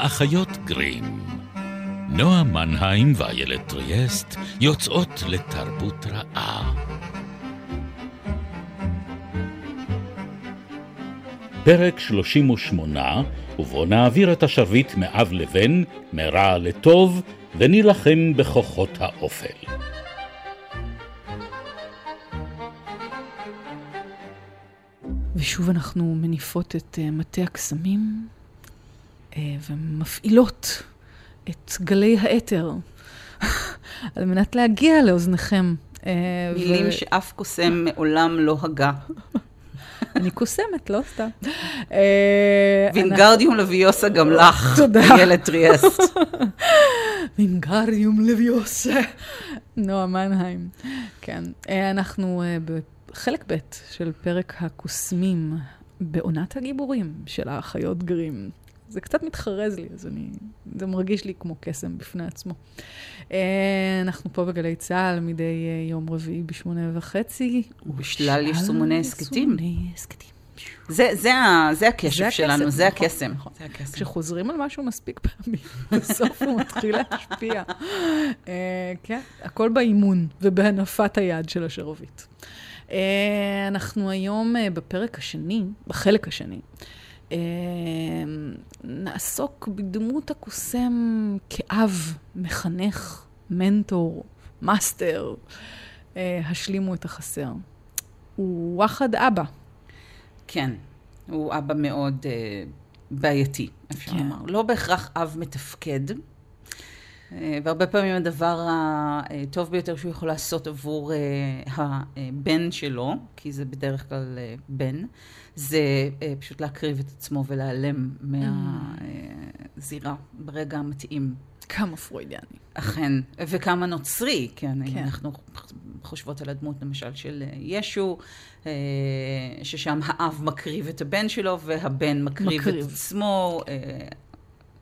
האחיות גרים. נועה מנהיים ואיילת טריאסט יוצאות לתרבות רעה. פרק 38, ובו נעביר את השביט מאב לבן, מרע לטוב, ונילחם בכוחות האופל. ושוב אנחנו מניפות את מטה הקסמים ומפעילות את גלי האתר על מנת להגיע לאוזניכם. מילים שאף קוסם מעולם לא הגה. אני קוסמת, לא סתם. וינגרדיום לביוסה גם לך. תודה. איילת טריאסט. וינגרדיום לביוסה. נועה מנהיים. כן. אנחנו בחלק ב' של פרק הקוסמים בעונת הגיבורים של האחיות גרים. זה קצת מתחרז לי, אז זה מרגיש לי כמו קסם בפני עצמו. אנחנו פה בגלי צהל מדי יום רביעי ב8:30. ובשלל יש סומני הסקטים. זה הקשב שלנו, זה הקסם. כשחוזרים על משהו מספיק פעמים, בסוף הוא מתחיל להשפיע. כן, הכל באימון ובהנפת היד של השרובית. אנחנו היום בפרק השני, בחלק השני, נעסוק בדמות הקוסם כאב, מחנך, מנטור, מאסטר. השלימו את החסר. הוא אחד אבא. כן, הוא אבא מאוד בעייתי, אפשר כן. לומר. לא בהכרח אב מתפקד. והרבה פעמים הדבר הטוב ביותר שהוא יכול לעשות עבור הבן שלו, כי זה בדרך כלל בן, זה פשוט להקריב את עצמו ולהיעלם מהזירה ברגע המתאים. כמה פרוידיאני. אכן, וכמה נוצרי, כן. כן. אנחנו חושבות על הדמות למשל של ישו, ששם האב מקריב את הבן שלו והבן מקריב את עצמו,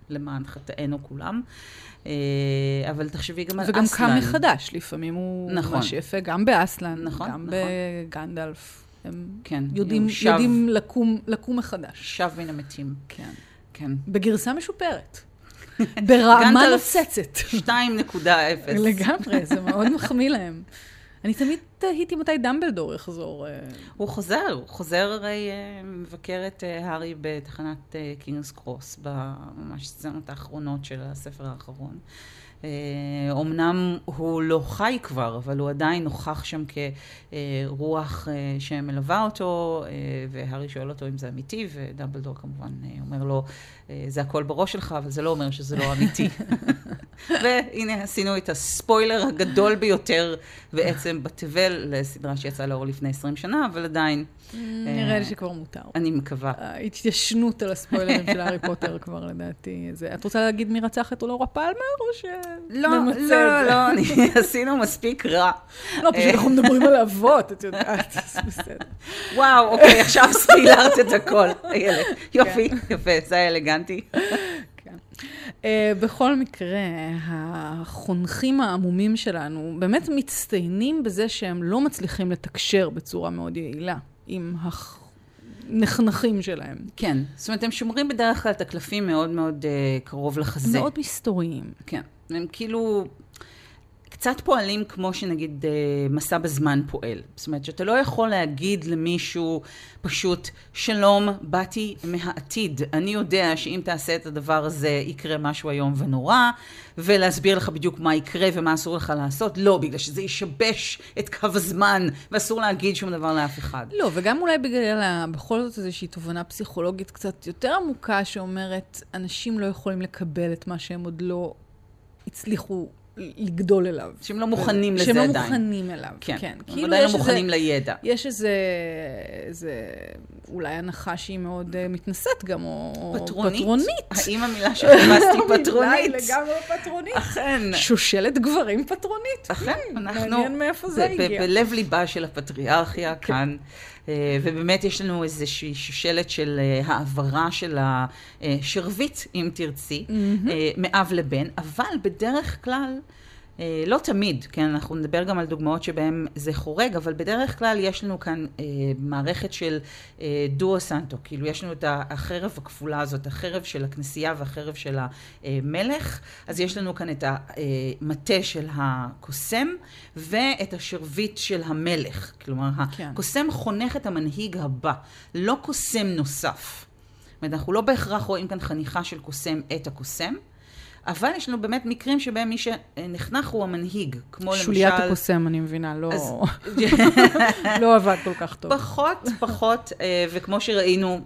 למען חטאינו כולם. אבל תחשבי גם על אסלן. וגם קם מחדש, לפעמים הוא ממש יפה, גם באסלן, גם בגנדלף. הם יודעים לקום מחדש. שב מן המתים. כן. בגרסה משופרת. ברעמה נפצצת. 2.0. לגמרי, זה מאוד מחמיא להם. אני תמיד תהיתי מתי דמבלדור יחזור. הוא חוזר, הרי מבקר את הארי בתחנת קינגס קרוס, ממש סצנות האחרונות של הספר האחרון. אמנם הוא לא חי כבר, אבל הוא עדיין נוכח שם כרוח שמלווה אותו, והארי שואל אותו אם זה אמיתי, ודמבלדור כמובן אומר לו, זה הכל בראש שלך, אבל זה לא אומר שזה לא אמיתי. והנה עשינו את הספוילר הגדול ביותר בעצם בתבל לסדרה שיצאה לאור לפני 20 שנה, אבל עדיין... נראה לי שכבר מותר. אני מקווה. התיישנות על הספוילרים של הארי פוטר כבר לדעתי. את רוצה להגיד מי רצח את לורה פלמר או ש... לא, עשינו מספיק רע. לא, פשוט אנחנו מדברים על אבות, את יודעת, זה בסדר. וואו, אוקיי, עכשיו ספילרת את הכל. יופי, יפה, זה היה אלגנטי. בכל מקרה, החונכים העמומים שלנו באמת מצטיינים בזה שהם לא מצליחים לתקשר בצורה מאוד יעילה עם הנחנכים שלהם. כן, זאת אומרת, הם שומרים בדרך כלל את הקלפים מאוד מאוד קרוב לחזה. הם מאוד מסתוריים. כן, הם כאילו... קצת פועלים כמו שנגיד מסע בזמן פועל. זאת אומרת שאתה לא יכול להגיד למישהו פשוט, שלום, באתי מהעתיד. אני יודע שאם תעשה את הדבר הזה יקרה משהו היום ונורא, ולהסביר לך בדיוק מה יקרה ומה אסור לך לעשות. לא, בגלל שזה ישבש את קו הזמן, ואסור להגיד שום דבר לאף אחד. לא, וגם אולי בגלל בכל זאת איזושהי תובנה פסיכולוגית קצת יותר עמוקה, שאומרת, אנשים לא יכולים לקבל את מה שהם עוד לא הצליחו לגדול אליו. שהם לא מוכנים לזה עדיין. שהם לא מוכנים אליו, כן. הם עדיין לא מוכנים לידע. יש איזה, אולי הנחה שהיא מאוד מתנשאת גם, או פטרונית. האם המילה שחפשתי פטרונית? לגמרי פטרונית. אכן. שושלת גברים פטרונית. אכן. מעניין מאיפה זה הגיע. בלב ליבה של הפטריארכיה כאן. ובאמת יש לנו איזושהי שושלת של העברה של השרבית, אם תרצי, מאב לבן, אבל בדרך כלל לא תמיד, כן, אנחנו נדבר גם על דוגמאות שבהם זה חורג, אבל בדרך כלל יש לנו כאן מערכת של דואו סנטו, כאילו יש לנו את החרב הכפולה הזאת, החרב של הכנסייה והחרב של המלך, אז יש לנו כאן את המטה של הקוסם ואת השרבית של המלך, כלומר כן. הקוסם חונך את המנהיג הבא, לא קוסם נוסף, זאת אומרת אנחנו לא בהכרח רואים כאן חניכה של קוסם את הקוסם, אבל יש לנו באמת מקרים שבהם מי שנחנך הוא המנהיג, כמו למשל... שוליית הקוסם, אני מבינה, לא עבד כל כך טוב. פחות, וכמו שראינו,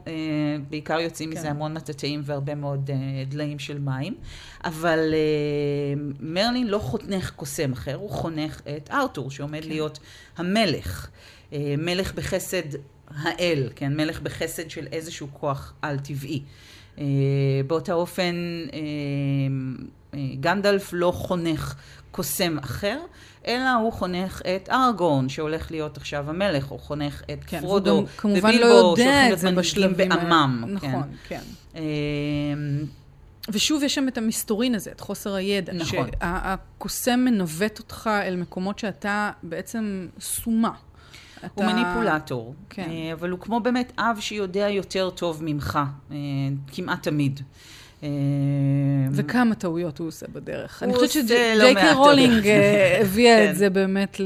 בעיקר יוצאים מזה המון מטאטאים והרבה מאוד דליים של מים, אבל מרלין לא חונך קוסם אחר, הוא חונך את ארתור, שעומד להיות המלך, מלך בחסד האל, מלך בחסד של איזשהו כוח על-טבעי. באותה אופן גנדלף לא חונך קוסם אחר, אלא הוא חונך את ארגון שהולך להיות עכשיו המלך, הוא חונך את כן, פרודו וגם, כמובן ובילבו, לא יודע את זה בשלבים בעמם. נכון, כן. כן. ושוב יש שם את המסתורין הזה, את חוסר הידע. נכון. שהקוסם מנווט אותך אל מקומות שאתה בעצם סומה. הוא מניפולטור, אבל הוא כמו באמת אב שיודע יותר טוב ממך, כמעט תמיד. וכמה טעויות הוא עושה בדרך. אני חושבת שג'יי.קיי. רולינג הביאה את זה באמת,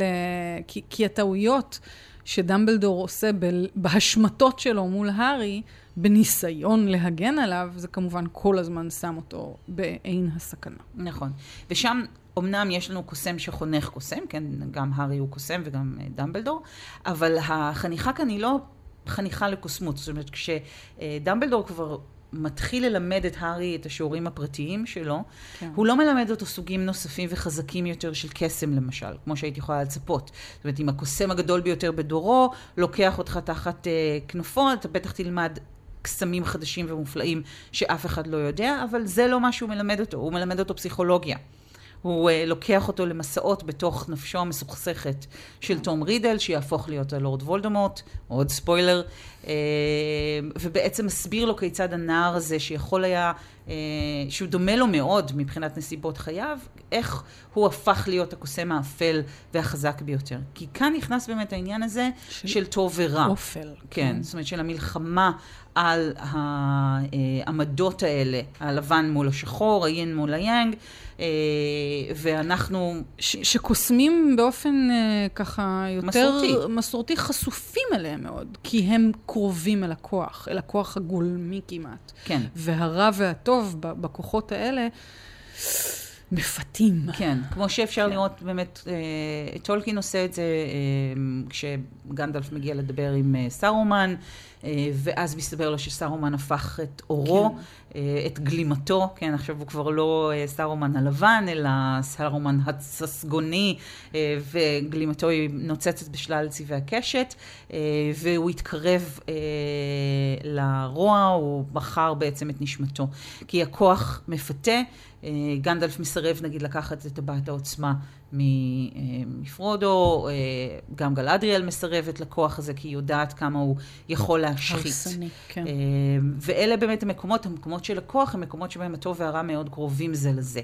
כי הטעויות שדמבלדור עושה בהשמטות שלו מול הארי, בניסיון להגן עליו, זה כמובן כל הזמן שם אותו בעין הסכנה. נכון. ושם... אמנם יש לנו קוסם שחונך קוסם, כן, גם הארי הוא קוסם וגם דמבלדור, אבל החניכה כאן היא לא חניכה לקוסמות, זאת אומרת, כשדמבלדור כבר מתחיל ללמד את הארי את השיעורים הפרטיים שלו, כן. הוא לא מלמד אותו סוגים נוספים וחזקים יותר של קסם למשל, כמו שהייתי יכולה לצפות. זאת אומרת, אם הקוסם הגדול ביותר בדורו, לוקח אותך תחת כנפו, אתה בטח תלמד קסמים חדשים ומופלאים שאף אחד לא יודע, אבל זה לא מה שהוא מלמד אותו, הוא מלמד אותו פסיכולוגיה. הוא לוקח אותו למסעות בתוך נפשו המסוכסכת של תום רידל, שיהפוך להיות הלורד וולדמורט, עוד ספוילר, ובעצם מסביר לו כיצד הנער הזה שיכול היה, שהוא דומה לו מאוד מבחינת נסיבות חייו, איך הוא הפך להיות הקוסם האפל והחזק ביותר. כי כאן נכנס באמת העניין הזה של טוב ורע. אופל. כן, זאת אומרת של המלחמה על העמדות האלה, הלבן מול השחור, היין מול היאנג, ואנחנו... שקוסמים באופן ככה יותר... מסורתי חשופים אליהם מאוד, כי הם קרובים אל הכוח הגולמי כמעט. כן. והרע והטוב בכוחות האלה מפתים. כן, כמו שאפשר לראות באמת, טולקין עושה את זה כשגנדלף מגיע לדבר עם סארומן, ואז מסתבר לו שסארומן הפך את אורו, את גלימתו, כן, עכשיו הוא כבר לא סארומן הלבן, אלא סארומן הססגוני, וגלימתו היא נוצצת בשלל צבעי הקשת, והוא התקרב לרוע, הוא בחר בעצם את נשמתו, כי הכוח מפתה, גנדלף מסרב נגיד לקחת את טבעת העוצמה מפרודו, גם גלאדריאל מסרבת לכוח הזה, כי היא יודעת כמה הוא יכול להשחית. הרסני, כן. ואלה באמת המקומות של הכוח, המקומות שבהם הטוב והרע מאוד קרובים זה לזה.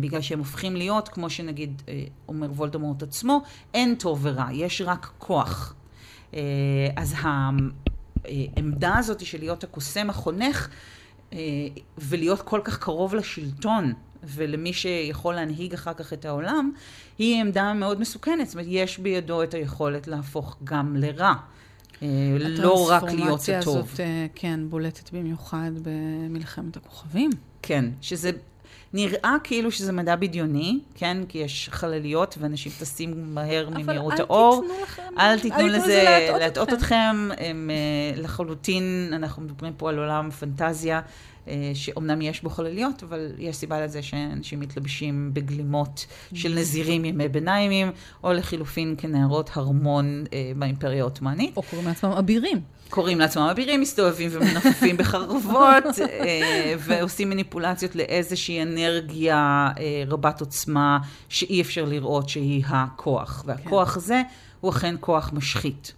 בגלל שהם הופכים להיות, כמו שנגיד אומר וולדמורט עצמו, אין טוב ורע, יש רק כוח. אז העמדה הזאת של להיות הקוסם החונך, ולהיות כל כך קרוב לשלטון, ולמי שיכול להנהיג אחר כך את העולם, היא עמדה מאוד מסוכנת. זאת אומרת, יש בידו את היכולת להפוך גם לרע. לא רק להיות הטוב. הטרנספורמציה הזאת, כן, בולטת במיוחד במלחמת הכוכבים. כן, שזה נראה כאילו שזה מדע בדיוני, כן, כי יש חלליות ואנשים טסים מהר ממהירות האור. אל תיתנו לזה להטעות אתכם. לחלוטין, אנחנו מדברים פה על עולם פנטזיה, שאומנם יש בו חלליות, אבל יש סיבה לזה שאנשים מתלבשים בגלימות של נזירים ימי ביניימים, או לחילופין כנערות הרמון באימפריה העות'מאנית. או קוראים לעצמם אבירים. קוראים לעצמם אבירים, מסתובבים ומנופפים בחרבות, ועושים מניפולציות לאיזושהי אנרגיה רבת עוצמה, שאי אפשר לראות שהיא הכוח. והכוח הזה הוא אכן כוח משחית.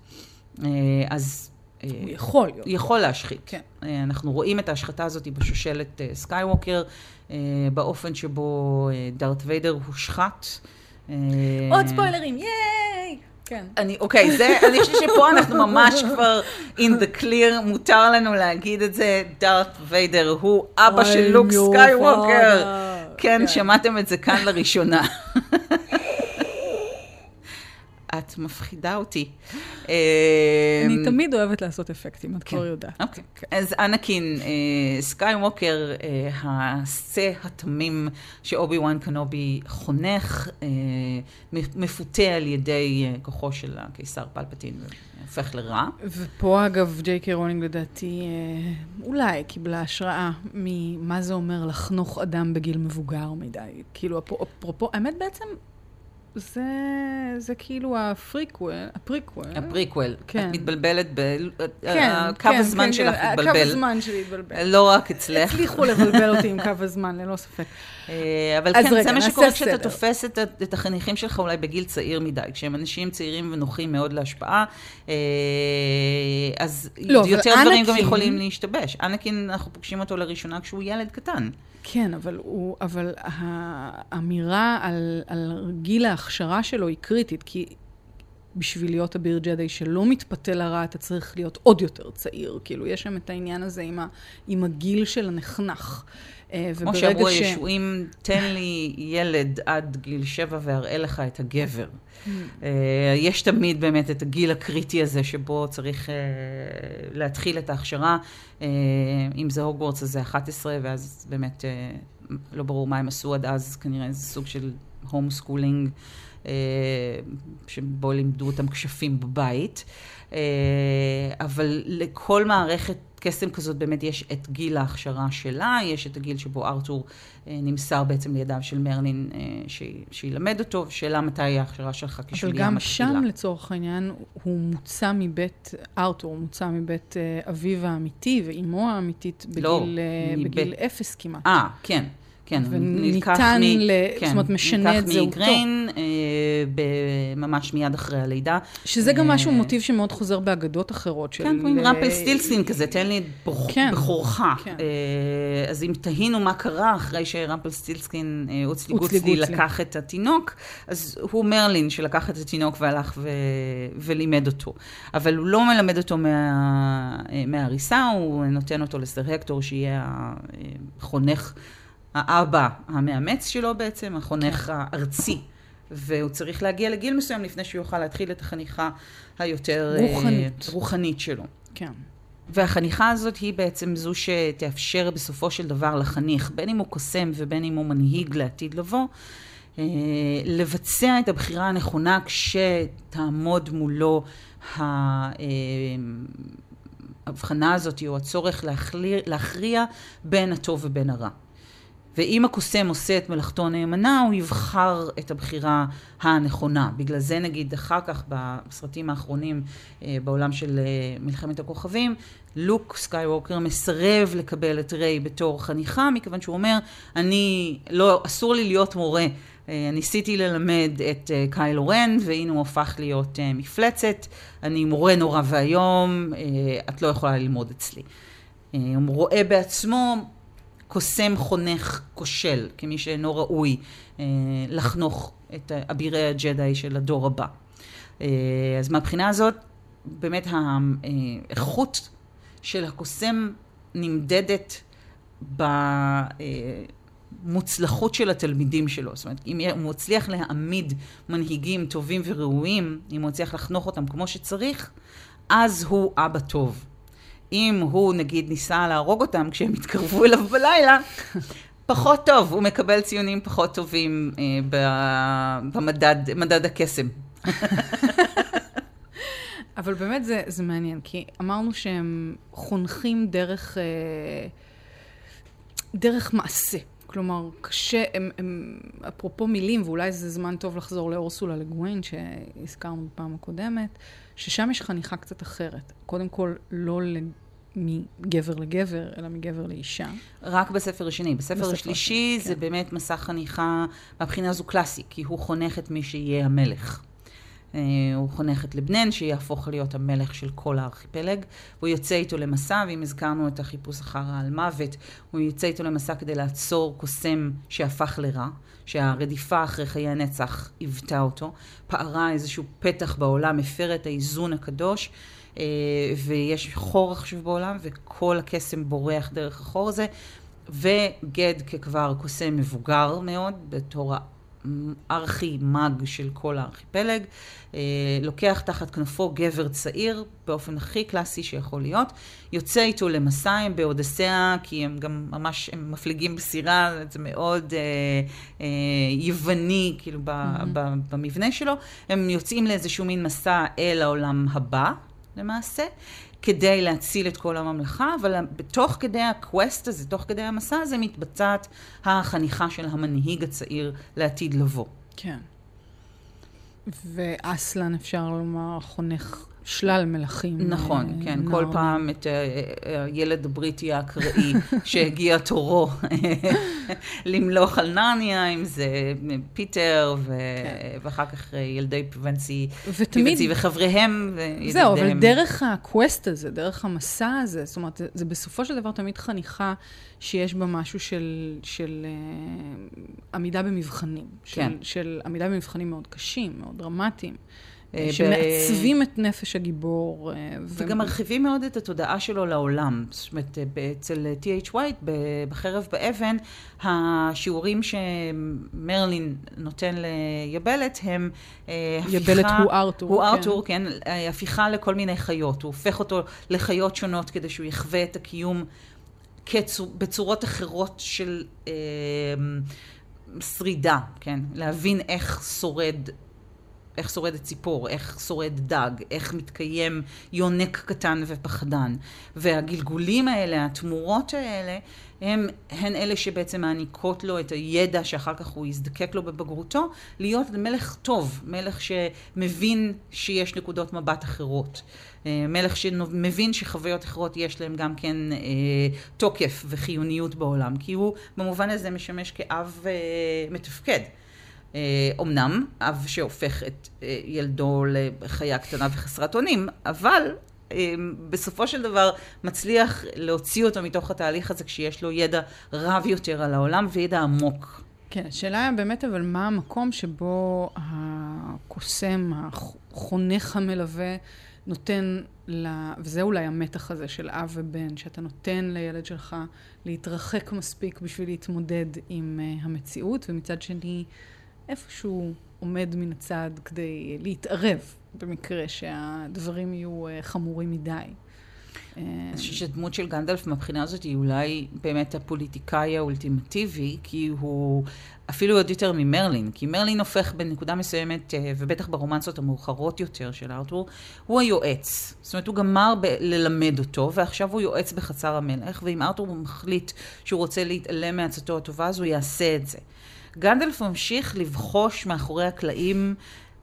אז הוא יכול להיות. יכול להשחית. כן. אנחנו רואים את ההשחתה הזאת בשושלת סקייווקר, באופן שבו דארט ויידר הושחת. עוד ספוילרים, ייי! כן. אוקיי, זה, אני חושב שפה אנחנו ממש כבר in the clear, מותר לנו להגיד את זה, דארט ויידר הוא אבא של לוק סקייווקר. כן, שמעתם את זה כאן לראשונה. את מפחידה אותי. אני תמיד אוהבת לעשות אפקטים, את כבר יודעת. אז אנקין סקייווקר, הסה התמים שאובי וואן קנובי חונך, מפותה על ידי כוחו של הקיסר פלפטין, והופך לרע. ופה אגב, ג'יי.קיי. רולינג לדעתי, אולי קיבלה השראה ממה זה אומר לחנוך אדם בגיל מבוגר מדי. כאילו, אפרופו, האמת בעצם, זה כאילו הפריקוול. את מתבלבלת, הקו הזמן שלך מתבלבל. הקו הזמן שלי התבלבל. לא רק אצלך. הצליחו לבלבל אותי עם קו הזמן, ללא ספק. אבל כן, זה מה שקורה כשאתה תופס את החניכים שלך אולי בגיל צעיר מדי, כשהם אנשים צעירים ונוחים מאוד להשפעה, אז יותר דברים גם יכולים להשתבש. אנקין, אנחנו פוגשים אותו לראשונה כשהוא ילד קטן. כן, אבל האמירה על גיל ההכשרה שלו היא קריטית, כי בשביל להיות אביר ג'די שלא מתפתה לרע, אתה צריך להיות עוד יותר צעיר. כאילו, יש שם את העניין הזה עם הגיל של הנחנך. כמו שאמרו הישועים, תן לי ילד עד גיל 7 והראה לך את הגבר. יש תמיד באמת את הגיל הקריטי הזה שבו צריך להתחיל את ההכשרה. אם זה הוגוורטס אז זה 11, ואז באמת לא ברור מה הם עשו עד אז, כנראה איזה סוג של הום סקולינג, שבו לימדו אותם כשפים בבית. אבל לכל מערכת קסם כזאת באמת יש את גיל ההכשרה שלה, יש את הגיל שבו ארתור נמסר בעצם לידיו של מרלין שילמד אותו, שאלה מתי ההכשרה שלך כשוליה מתחילה. אבל גם שם לצורך העניין הוא מוצא מבית ארתור, הוא מוצא מבית אביו האמיתי ואימו האמיתית בגיל אפס כמעט. כן. כן, וניתן, זאת אומרת, משנה את זהותו. מגרין, ממש מיד אחרי הלידה. שזה גם משהו מוטיב שמאוד חוזר באגדות אחרות. כן, כמו עם רמפלסטילצקין כזה, תן לי בחורך. אז אם תהינו מה קרה אחרי שרמפלסטילצקין, אוצלי-גוצלי, לקח את התינוק, אז הוא מרלין שלקח את התינוק והלך ולימד אותו. אבל הוא לא מלמד אותו מהריסה, הוא נותן אותו לסר הקטור, שיהיה חונך, האבא המאמץ שלו בעצם, החונך הארצי, והוא צריך להגיע לגיל מסוים לפני שהוא יוכל להתחיל את החניכה היותר רוחנית שלו. כן. והחניכה הזאת היא בעצם זו שתאפשר בסופו של דבר לחניך, בין אם הוא קוסם ובין אם הוא מנהיג לעתיד לבוא, לבצע את הבחירה הנכונה כשתעמוד מולו ההבחנה הזאת, או הצורך להכריע בין הטוב ובין הרע. ואם הקוסם עושה את מלאכתו נאמנה, הוא יבחר את הבחירה הנכונה. בגלל זה נגיד אחר כך בסרטים האחרונים בעולם של מלחמת הכוכבים, לוק סקייווקר מסרב לקבל את ריי בתור חניכה, מכיוון שהוא אומר, אסור לי להיות מורה. ניסיתי ללמד את קיילו רן, והנה הוא הופך להיות מפלצת. אני מורה נורא והיום, את לא יכולה ללמוד אצלי. הוא רואה בעצמו, קוסם חונך כושל, כמי שאינו ראוי לחנוך את אבירי הג'די של הדור הבא. אז מהבחינה הזאת, באמת האיכות של הקוסם נמדדת במוצלחות של התלמידים שלו. זאת אומרת, אם הוא מצליח להעמיד מנהיגים טובים וראויים, אם הוא מצליח לחנוך אותם כמו שצריך, אז הוא אבא טוב. אם הוא, נגיד, ניסה להרוג אותם כשהם התקרבו אליו בלילה, פחות טוב, הוא מקבל ציונים פחות טובים במדד הקסם. אבל באמת זה מעניין, כי אמרנו שהם חונכים דרך מעשה. כלומר, אפרופו מילים, ואולי זה זמן טוב לחזור לאורסולה לגווין, שהזכרנו בפעם הקודמת, ששם יש חניכה קצת אחרת. קודם כל, לא מגבר לגבר, אלא מגבר לאישה. רק בספר השני. בספר השלישי זה באמת מסע חניכה, מהבחינה הזו קלאסי, כי הוא חונך את מי שיהיה המלך. הוא חונך את לבנן שיהפוך להיות המלך של כל הארכיפלג, והוא יוצא איתו למסע, ואם הזכרנו את החיפוש אחר העל מוות, הוא יוצא איתו למסע כדי לעצור קוסם שהפך לרע, שהרדיפה אחרי חיי הנצח הבטא אותו, פערה איזשהו פתח בעולם, הפר את האיזון הקדוש, ויש חור עכשיו בעולם, וכל הקסם בורח דרך החור הזה, וגד ככבר קוסם מבוגר מאוד, בתור ארכי מג של כל הארכיפלג, לוקח תחת כנפו גבר צעיר, באופן הכי קלאסי שיכול להיות, יוצא איתו למסע, הם באודסיה, כי הם גם ממש, הם מפליגים בסירה, זה מאוד יווני, כאילו, במבנה שלו, הם יוצאים לאיזשהו מין מסע אל העולם הבא, למעשה, כדי להציל את כל הממלכה, אבל בתוך כדי הקווסט הזה, תוך כדי המסע הזה, מתבצעת החניכה של המנהיג הצעיר לעתיד לבוא. כן. ואסלן, אפשר לומר, חונך שלל מלכים. נכון, כן. כל פעם את הילד הבריטי האקראי שהגיע תורו למלוך על נרניה, אם זה פיטר, ואחר כך ילדי פוונסי וחבריהם. זהו, אבל דרך הקווסט הזה, דרך המסע הזה, זאת אומרת, זה בסופו של דבר תמיד חניכה שיש בה משהו של עמידה במבחנים. של עמידה במבחנים מאוד קשים, מאוד דרמטיים. שמעצבים את נפש הגיבור. וגם מרחיבים מאוד את התודעה שלו לעולם. זאת אומרת, אצל T.H. White, בחרב באבן, השיעורים שמרלין נותן ליבלת, הם הפיכה... יבלת הוא ארתור. הוא ארתור, כן. הפיכה לכל מיני חיות. הוא הופך אותו לחיות שונות, כדי שהוא יחווה את הקיום בצורות אחרות של שרידה, כן? להבין איך שורד... איך שורדת ציפור, איך שורד דג, איך מתקיים יונק קטן ופחדן. והגלגולים האלה, התמורות האלה, הן אלה שבעצם מעניקות לו את הידע שאחר כך הוא יזדקק לו בבגרותו, להיות מלך טוב, מלך שמבין שיש נקודות מבט אחרות. מלך שמבין שחוויות אחרות יש להם גם כן תוקף וחיוניות בעולם, כי הוא במובן הזה משמש כאב מתפקד. אמנם, אב שהופך את ילדו לחיה קטנה וחסרת אונים, אבל בסופו של דבר מצליח להוציא אותו מתוך התהליך הזה כשיש לו ידע רב יותר על העולם וידע עמוק. כן, השאלה באמת, אבל מה המקום שבו הקוסם, החונך המלווה, נותן לה, וזה אולי המתח הזה של אב ובן, שאתה נותן לילד שלך להתרחק מספיק בשביל להתמודד עם המציאות, ומצד שני, איפשהו עומד מן הצד כדי להתערב, במקרה שהדברים יהיו חמורים מדי. אני חושבת שדמות של גנדלף מבחינה הזאת היא אולי באמת הפוליטיקאי האולטימטיבי, כי הוא אפילו עוד יותר ממרלין, כי מרלין הופך בנקודה מסוימת, ובטח ברומנסות המאוחרות יותר של ארתור, הוא היועץ. זאת אומרת, הוא גמר ללמד אותו, ועכשיו הוא יועץ בחצר המלך, ואם ארתור מחליט שהוא רוצה להתעלם מעצתו הטובה, אז הוא יעשה את זה. גנדלף ממשיך לבחוש מאחורי הקלעים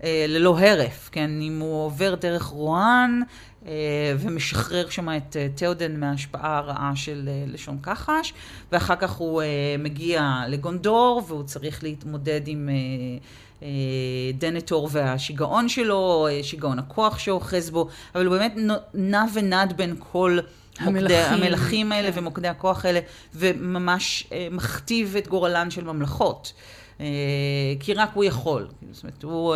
ללא הרף, כן? אם הוא עובר דרך רואן ומשחרר שם את תאודן מההשפעה הרעה של לשון כחש, ואחר כך הוא מגיע לגונדור והוא צריך להתמודד עם דנטור והשיגעון שלו, שיגעון הכוח שאוחז בו, אבל הוא באמת נע ונד בין כל המלכים האלה ומוקדי הכוח האלה, וממש מכתיב את גורלן של ממלכות. כי רק הוא יכול, זאת אומרת, הוא,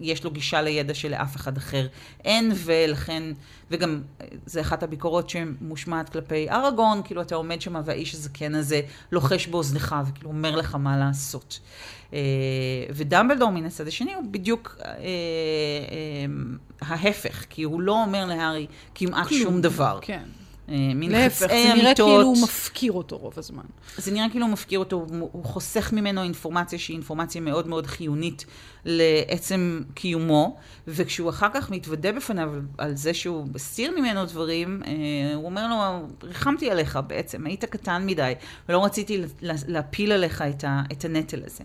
יש לו גישה לידע שלאף אחד אחר אין, ולכן, וגם זה אחת הביקורות שמושמעת כלפי ארגון, כאילו אתה עומד שם והאיש הזקן הזה לוחש באוזניך וכאילו אומר לך מה לעשות. ודמבלדור מן הצד השני הוא בדיוק ההפך, כי הוא לא אומר להרי כמעט שום דבר. כן. להפך, זה נראה כאילו הוא מפקיר אותו רוב הזמן. זה נראה כאילו הוא מפקיר אותו, הוא חוסך ממנו אינפורמציה שהיא אינפורמציה מאוד מאוד חיונית לעצם קיומו, וכשהוא אחר כך מתוודה בפניו על זה שהוא מסתיר ממנו דברים, הוא אומר לו, ריחמתי עליך בעצם, היית קטן מדי, ולא רציתי להפיל עליך את הנטל הזה.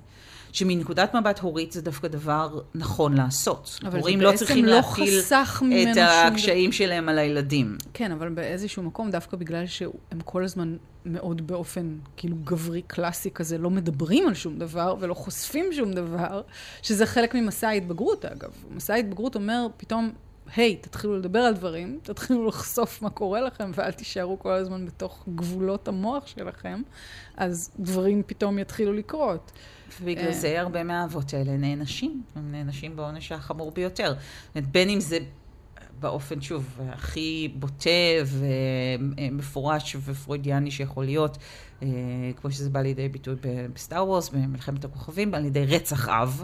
שמנקודת מבט הורית זה דווקא דבר נכון לעשות. הורים לא צריכים להפיל את הקשיים שלהם על הילדים. כן, אבל באיזשהו מקום, דווקא בגלל שהם כל הזמן מאוד באופן כאילו גברי קלאסי כזה, לא מדברים על שום דבר ולא חושפים שום דבר, שזה חלק ממסע ההתבגרות אגב. מסע ההתבגרות אומר פתאום, היי, תתחילו לדבר על דברים, תתחילו לחשוף מה קורה לכם, ואל תישארו כל הזמן בתוך גבולות המוח שלכם, אז דברים פתאום יתחילו לקרות. ובגלל זה הרבה מהאבות האלה נענשים, הם נענשים בעונש החמור ביותר. בין אם זה באופן, שוב, הכי בוטה ומפורש ופרוידיאני שיכול להיות, כמו שזה בא לידי ביטוי בסטאר וורס, במלחמת הכוכבים, בא לידי רצח אב,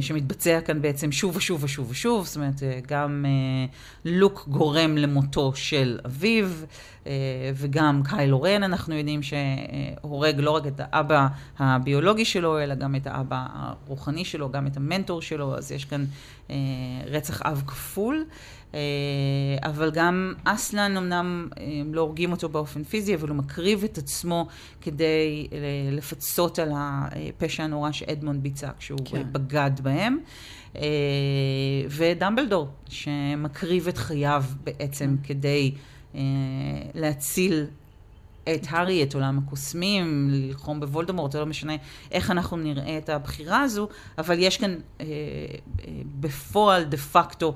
שמתבצע כאן בעצם שוב ושוב ושוב ושוב, זאת אומרת, גם לוק גורם למותו של אביו, וגם קיילו רן, אנחנו יודעים שהורג לא רק את האבא הביולוגי שלו, אלא גם את האבא הרוחני שלו, גם את המנטור שלו, אז יש כאן רצח אב כפול, אבל גם אסלן, אמנם לא הורגים אותו באופן פיזי, אבל הוא מקריב את עצמו כדי לפצות על הפשע הנורא שאדמונד ביצע כשהוא בגד בהם. ודמבלדור, שמקריב את חייו בעצם כדי להציל את הארי, את עולם הקוסמים, ללחום בוולדמורט, זה לא משנה איך אנחנו נראה את הבחירה הזו, אבל יש כאן בפועל דה פקטו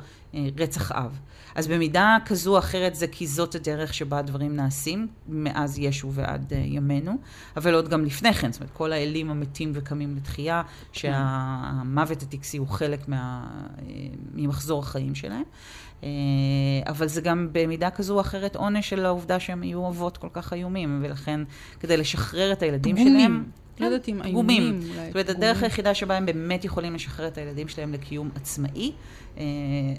רצח אב. אז במידה כזו או אחרת זה כי זאת הדרך שבה הדברים נעשים, מאז ישו ועד ימינו, אבל עוד גם לפני כן, זאת אומרת, כל האלים המתים וקמים לתחייה, שהמוות הטקסי הוא חלק ממחזור החיים שלהם, אבל זה גם במידה כזו או אחרת עונש של העובדה שהם יהיו אבות כל כך איומים, ולכן כדי לשחרר את הילדים שלהם, לא יודעת אם איומים. זאת אומרת, הדרך היחידה שבה הם באמת יכולים לשחרר את הילדים שלהם לקיום עצמאי,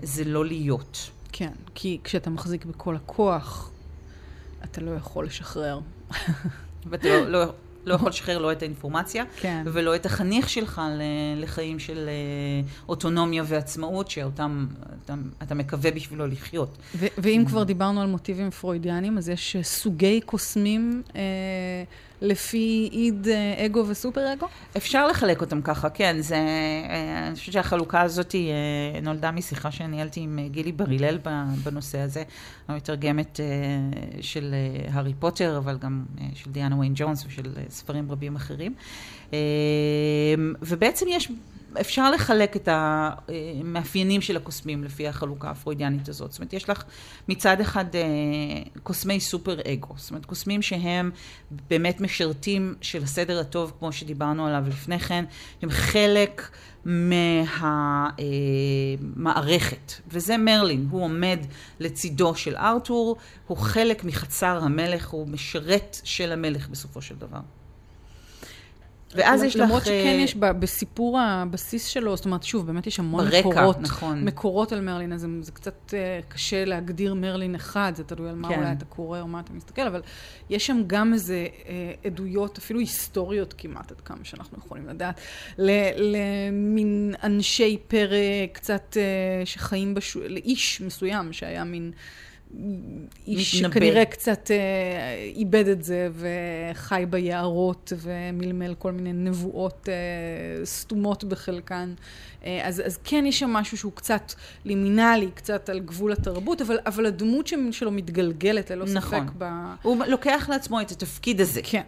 זה לא להיות. כן, כי כשאתה מחזיק בכל הכוח, אתה לא יכול לשחרר. ואתה לא יכול לשחרר לא את האינפורמציה, ולא את החניך שלך לחיים של אוטונומיה ועצמאות, שאותם אתה מקווה בשבילו לחיות. ואם כבר דיברנו על מוטיבים פרוידיאנים, אז יש סוגי קוסמים לפי איד, אגו וסופר אגו? אפשר לחלק אותם ככה, כן. זה, אני חושבת שהחלוקה הזאת נולדה משיחה שניהלתי עם גילי ברילל בנושא הזה, המתרגמת של הארי פוטר, אבל גם של דיאנה וויין ג'ונס ושל ספרים רבים אחרים. ובעצם יש, אפשר לחלק את המאפיינים של הקוסמים לפי החלוקה הפרוידיאנית הזאת. זאת אומרת, יש לך מצד אחד קוסמי סופר אגו. זאת אומרת, קוסמים שהם באמת משרתים של הסדר הטוב, כמו שדיברנו עליו לפני כן, הם חלק מהמערכת. וזה מרלין, הוא עומד לצידו של ארתור, הוא חלק מחצר המלך, הוא משרת של המלך בסופו של דבר. ואז יש לך, למרות שכן יש בסיפור הבסיס שלו, זאת אומרת, שוב, באמת יש המון מקורות על מרלין, אז זה קצת קשה להגדיר מרלין אחד, זה תלוי על מה אולי אתה קורא או מה אתה מסתכל, אבל יש שם גם איזה עדויות, אפילו היסטוריות כמעט, עד כמה שאנחנו יכולים לדעת, למין אנשי פרא קצת שחיים, לאיש מסוים שהיה מין איש שכנראה קצת איבד את זה וחי ביערות ומלמל כל מיני נבואות סתומות בחלקן. אז כן יש שם משהו שהוא קצת לימינלי, קצת על גבול התרבות, אבל הדמות שלו מתגלגלת ללא ספק. הוא לוקח לעצמו את התפקיד הזה. כן.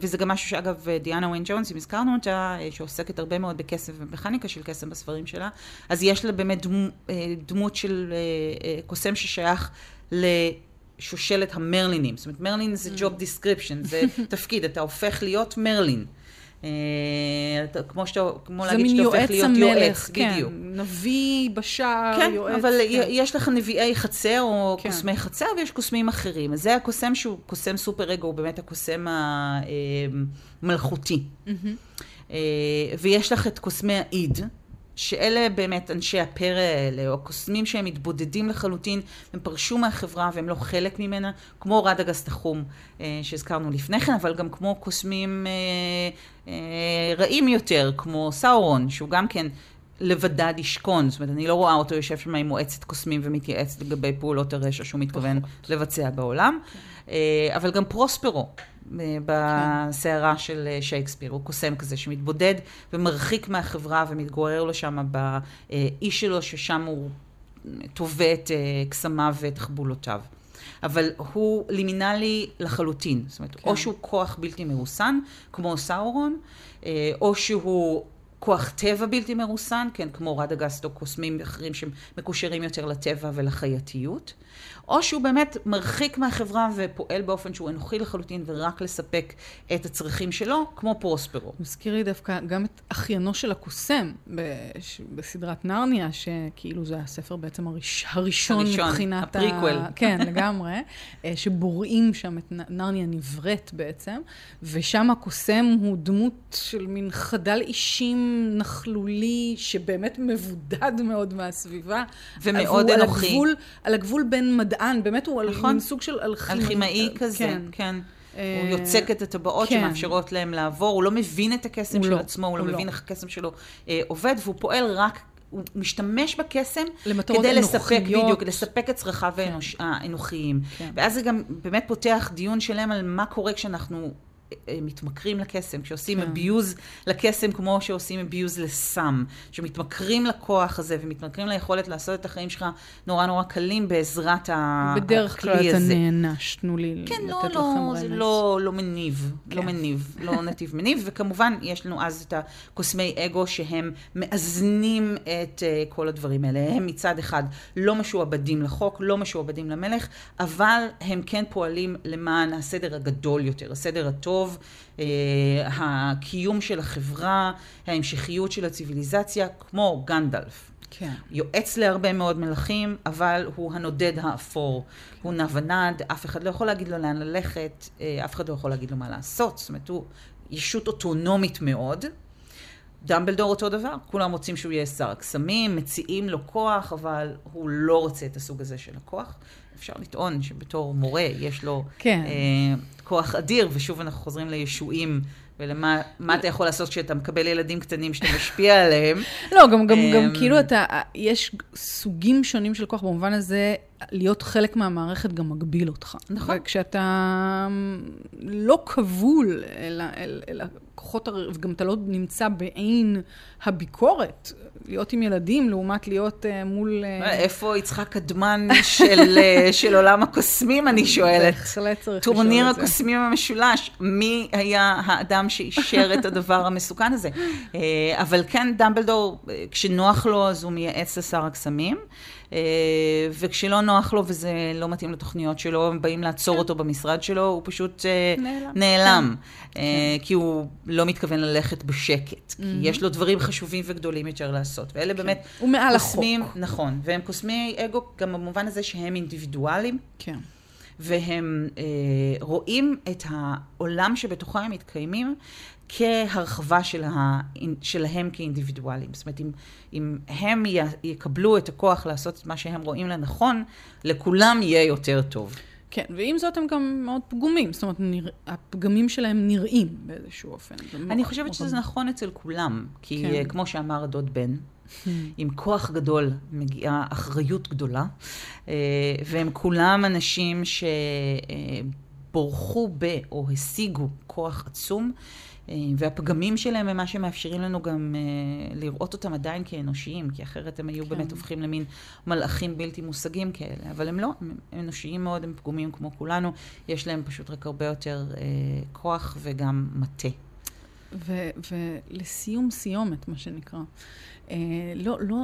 וזה גם משהו שאגב דיאנה וויין ג'ונס, אם הזכרנו אותה, שעוסקת הרבה מאוד בקסם ומכניקה של קסם בספרים שלה, אז יש לה באמת דמות של קוסם ששייך לשושלת המרלינים. זאת אומרת, מרלין זה ג'וב דיסקריפשן, זה תפקיד, אתה הופך להיות מרלין. כמו להגיד שאתה הופך להיות יועץ, בדיוק. נביא, בשער, יועץ. כן, אבל יש לך נביאי חצר או קוסמי חצר, ויש קוסמים אחרים. אז זה הקוסם שהוא קוסם סופר אגו, הוא באמת הקוסם המלכותי. ויש לך את קוסמי העיד, שאלה באמת אנשי הפרא האלה, או קוסמים שהם מתבודדים לחלוטין, הם פרשו מהחברה והם לא חלק ממנה, כמו רדגסט החום שהזכרנו לפני כן, אבל גם כמו קוסמים רעים יותר, כמו סאורון, שהוא גם כן לבדד ישכון. זאת אומרת, אני לא רואה אותו יושב שם עם מועצת קוסמים ומתייעץ לגבי פעולות הרשע שהוא מתכוון לבצע בעולם. אבל גם פרוספרו, בסערה של שייקספיר, הוא קוסם כזה שמתבודד ומרחיק מהחברה ומתגורר לו שם באיש שלו, ששם הוא תובע את קסמיו ותחבולותיו. אבל הוא לימינלי לחלוטין, זאת אומרת, או שהוא כוח בלתי מרוסן, כמו סאורון, או שהוא כוח טבע בלתי מרוסן, כן, כמו רדגסט או קוסמים אחרים שמקושרים יותר לטבע ולחייתיות, או שהוא באמת מרחיק מהחברה ופועל באופן שהוא אנוכי לחלוטין ורק לספק את הצרכים שלו, כמו פרוספרו. מזכיר לי דווקא גם את אחיינו של הקוסם בסדרת נרניה, שכאילו זה הספר בעצם הראשון מבחינת הפריקוול. כן, לגמרי. שבוראים שם את נרניה נבראת בעצם, ושם הקוסם הוא דמות של מין חדל אישים נחלולי, שבאמת מבודד מאוד מהסביבה. ומאוד אנוכי. על הגבול בין מדען, באמת הוא נכון? סוג של אלכימאי כזה, כן. כן. הוא יוצק את הטבעות כן. שמאפשרות להם לעבור, הוא לא מבין את הקסם של לא. עצמו, הוא לא מבין איך הקסם שלו עובד, והוא פועל רק, הוא משתמש בקסם כדי לספק, בדיוק, לספק את צרכיו כן. האנוכיים. כן. ואז זה גם באמת פותח דיון שלהם על מה קורה כשאנחנו מתמכרים לקסם, כשעושים אביוז לקסם כמו שעושים אביוז לסם, שמתמכרים לכוח הזה ומתמכרים ליכולת לעשות את החיים שלך נורא נורא קלים בעזרת הכלי הזה. בדרך כלל אתה נענש, תנו לי לתת לכם רנס. כן, לא מניב, לא מניב, לא נתיב מניב, וכמובן יש לנו אז את הקוסמי אגו שהם מאזנים את כל הדברים האלה. הם מצד אחד לא משועבדים לחוק, לא משועבדים למלך, אבל הם כן פועלים למען הסדר הגדול יותר, הסדר הטוב, הקיום של החברה, ההמשכיות של הציביליזציה, כמו גנדלף. כן. יועץ להרבה מאוד מלכים, אבל הוא הנודד האפור. הוא נבנד, אף אחד לא יכול להגיד לו לאן ללכת, אף אחד לא יכול להגיד לו מה לעשות. זאת אומרת, הוא ישות אוטונומית מאוד. דמבלדור אותו דבר, כולם רוצים שהוא יהיה שר הקסמים, מציעים לו כוח, אבל הוא לא רוצה את הסוג הזה של הכוח. אפשר לטעון שבתור מורה יש לו כוח אדיר, ושוב אנחנו חוזרים לישועים, ולמה אתה יכול לעשות כשאתה מקבל ילדים קטנים שאתה משפיע עליהם. לא, גם כאילו יש סוגים שונים של כוח, במובן הזה להיות חלק מהמערכת גם מגביל אותך. נכון. וכשאתה לא כבול אלא כוחות, וגם אתה לא נמצא בעין הביקורת, להיות עם ילדים לעומת להיות מול איפה יצחק קדמן של עולם הקוסמים, אני שואלת. טורניר הקוסמים המשולש, מי היה האדם שאישר את הדבר המסוכן הזה? אבל כן, דמבלדור, כשנוח לו אז הוא מייעץ לשר הקסמים, וכשלא נוח לו וזה לא מתאים לתוכניות שלו, הם באים לעצור אותו במשרד שלו, הוא פשוט נעלם. כי הוא לא מתכוון ללכת בשקט. כי יש לו דברים חשובים וגדולים יותר לעשות. ואלה באמת קוסמים, נכון. והם קוסמי אגו, גם במובן הזה שהם אינדיבידואלים. כן. והם רואים את העולם שבתוכו הם מתקיימים כהרחבה שלהם כאינדיבידואלים. זאת אומרת, אם הם יקבלו את הכוח לעשות את מה שהם רואים לנכון, לכולם יהיה יותר טוב. כן, ועם זאת הם גם מאוד פגומים. זאת אומרת, הפגמים שלהם נראים באיזשהו אופן. אני חושבת שזה נכון אצל כולם, כי כמו שאמר דוד בן, עם כוח גדול מגיעה אחריות גדולה, והם כולם אנשים שבורחו או השיגו כוח עצום, והפגמים שלהם הם מה שמאפשרים לנו גם לראות אותם עדיין כאנושיים, כי אחרת הם היו באמת הופכים למין מלאכים בלתי מושגים כאלה, אבל הם לא, הם אנושיים מאוד, הם פגומים כמו כולנו, יש להם פשוט רק הרבה יותר כוח וגם מטה. ולסיום סיומת, מה שנקרא.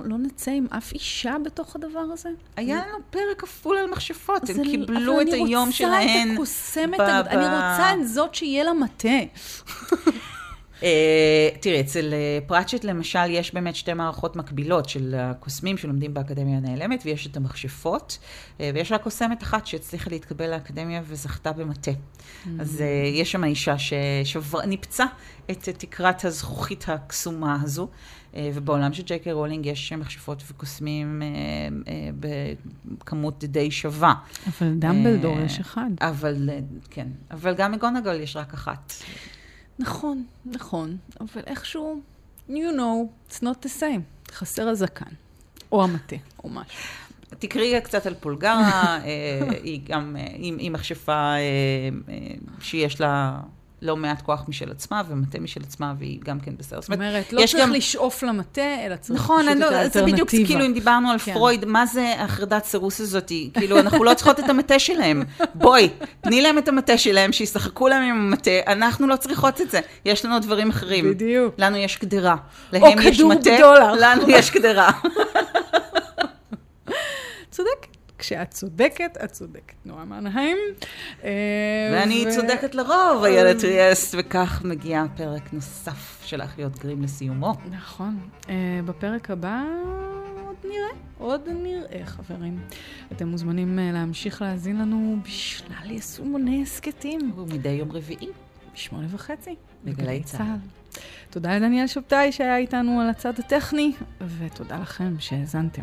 לא נצא עם אף אישה בתוך הדבר הזה. היה לנו פרק כפול על מכשפות, הם קיבלו את היום שלהן. אבל אני רוצה את הקוסמת, אני רוצה את זאת שיהיה לה מטה. תראי, אצל פרצ'ט למשל יש באמת שתי מערכות מקבילות של הקוסמים שלומדים באקדמיה הנעלמת, ויש את המכשפות, ויש לה קוסמת אחת שהצליחה להתקבל לאקדמיה וזכתה במטה. אז יש שם אישה שניפצה את תקרת הזכוכית הקסומה הזו, ובעולם של ג'יי.קיי. רולינג יש מכשפות וקוסמים בכמות די שווה. אבל דמבלדור יש אחד. אבל כן, אבל גם מגונגל יש רק אחת. נכון, נכון, אבל איכשהו, you know, it's not the same, חסר הזקן, או המטה, או משהו. תקראי קצת על פולגרה, היא גם עם מכשפה שיש לה לא מעט כוח משל עצמה, ומטה משל עצמה, והיא גם כן בסדר. זאת אומרת, לא צריך לשאוף למטה, אלא צריך פשוט את האלטרנטיבה. נכון, זה בדיוק כאילו אם דיברנו על פרויד, מה זה החרדת סירוס הזאת? כאילו, אנחנו לא צריכות את המטה שלהם. בואי, תני להם את המטה שלהם, שישחקו להם עם המטה, אנחנו לא צריכות את זה. יש לנו דברים אחרים. בדיוק. לנו יש קדרה. להם יש מטה, לנו יש קדרה. צודק. כשאת צודקת, את צודקת, נועה מנהיים. ואני צודקת לרוב, איילת טריאסט, וכך מגיע פרק נוסף של האחיות גרים לסיומו. נכון. בפרק הבא עוד נראה, חברים. אתם מוזמנים להמשיך להזין לנו בשלל יישומוני הסקטים. ומדי יום רביעי. 8:30. בגלי צהל. תודה לדניאל שבתאי שהיה איתנו על הצד הטכני, ותודה לכם שהזנתם.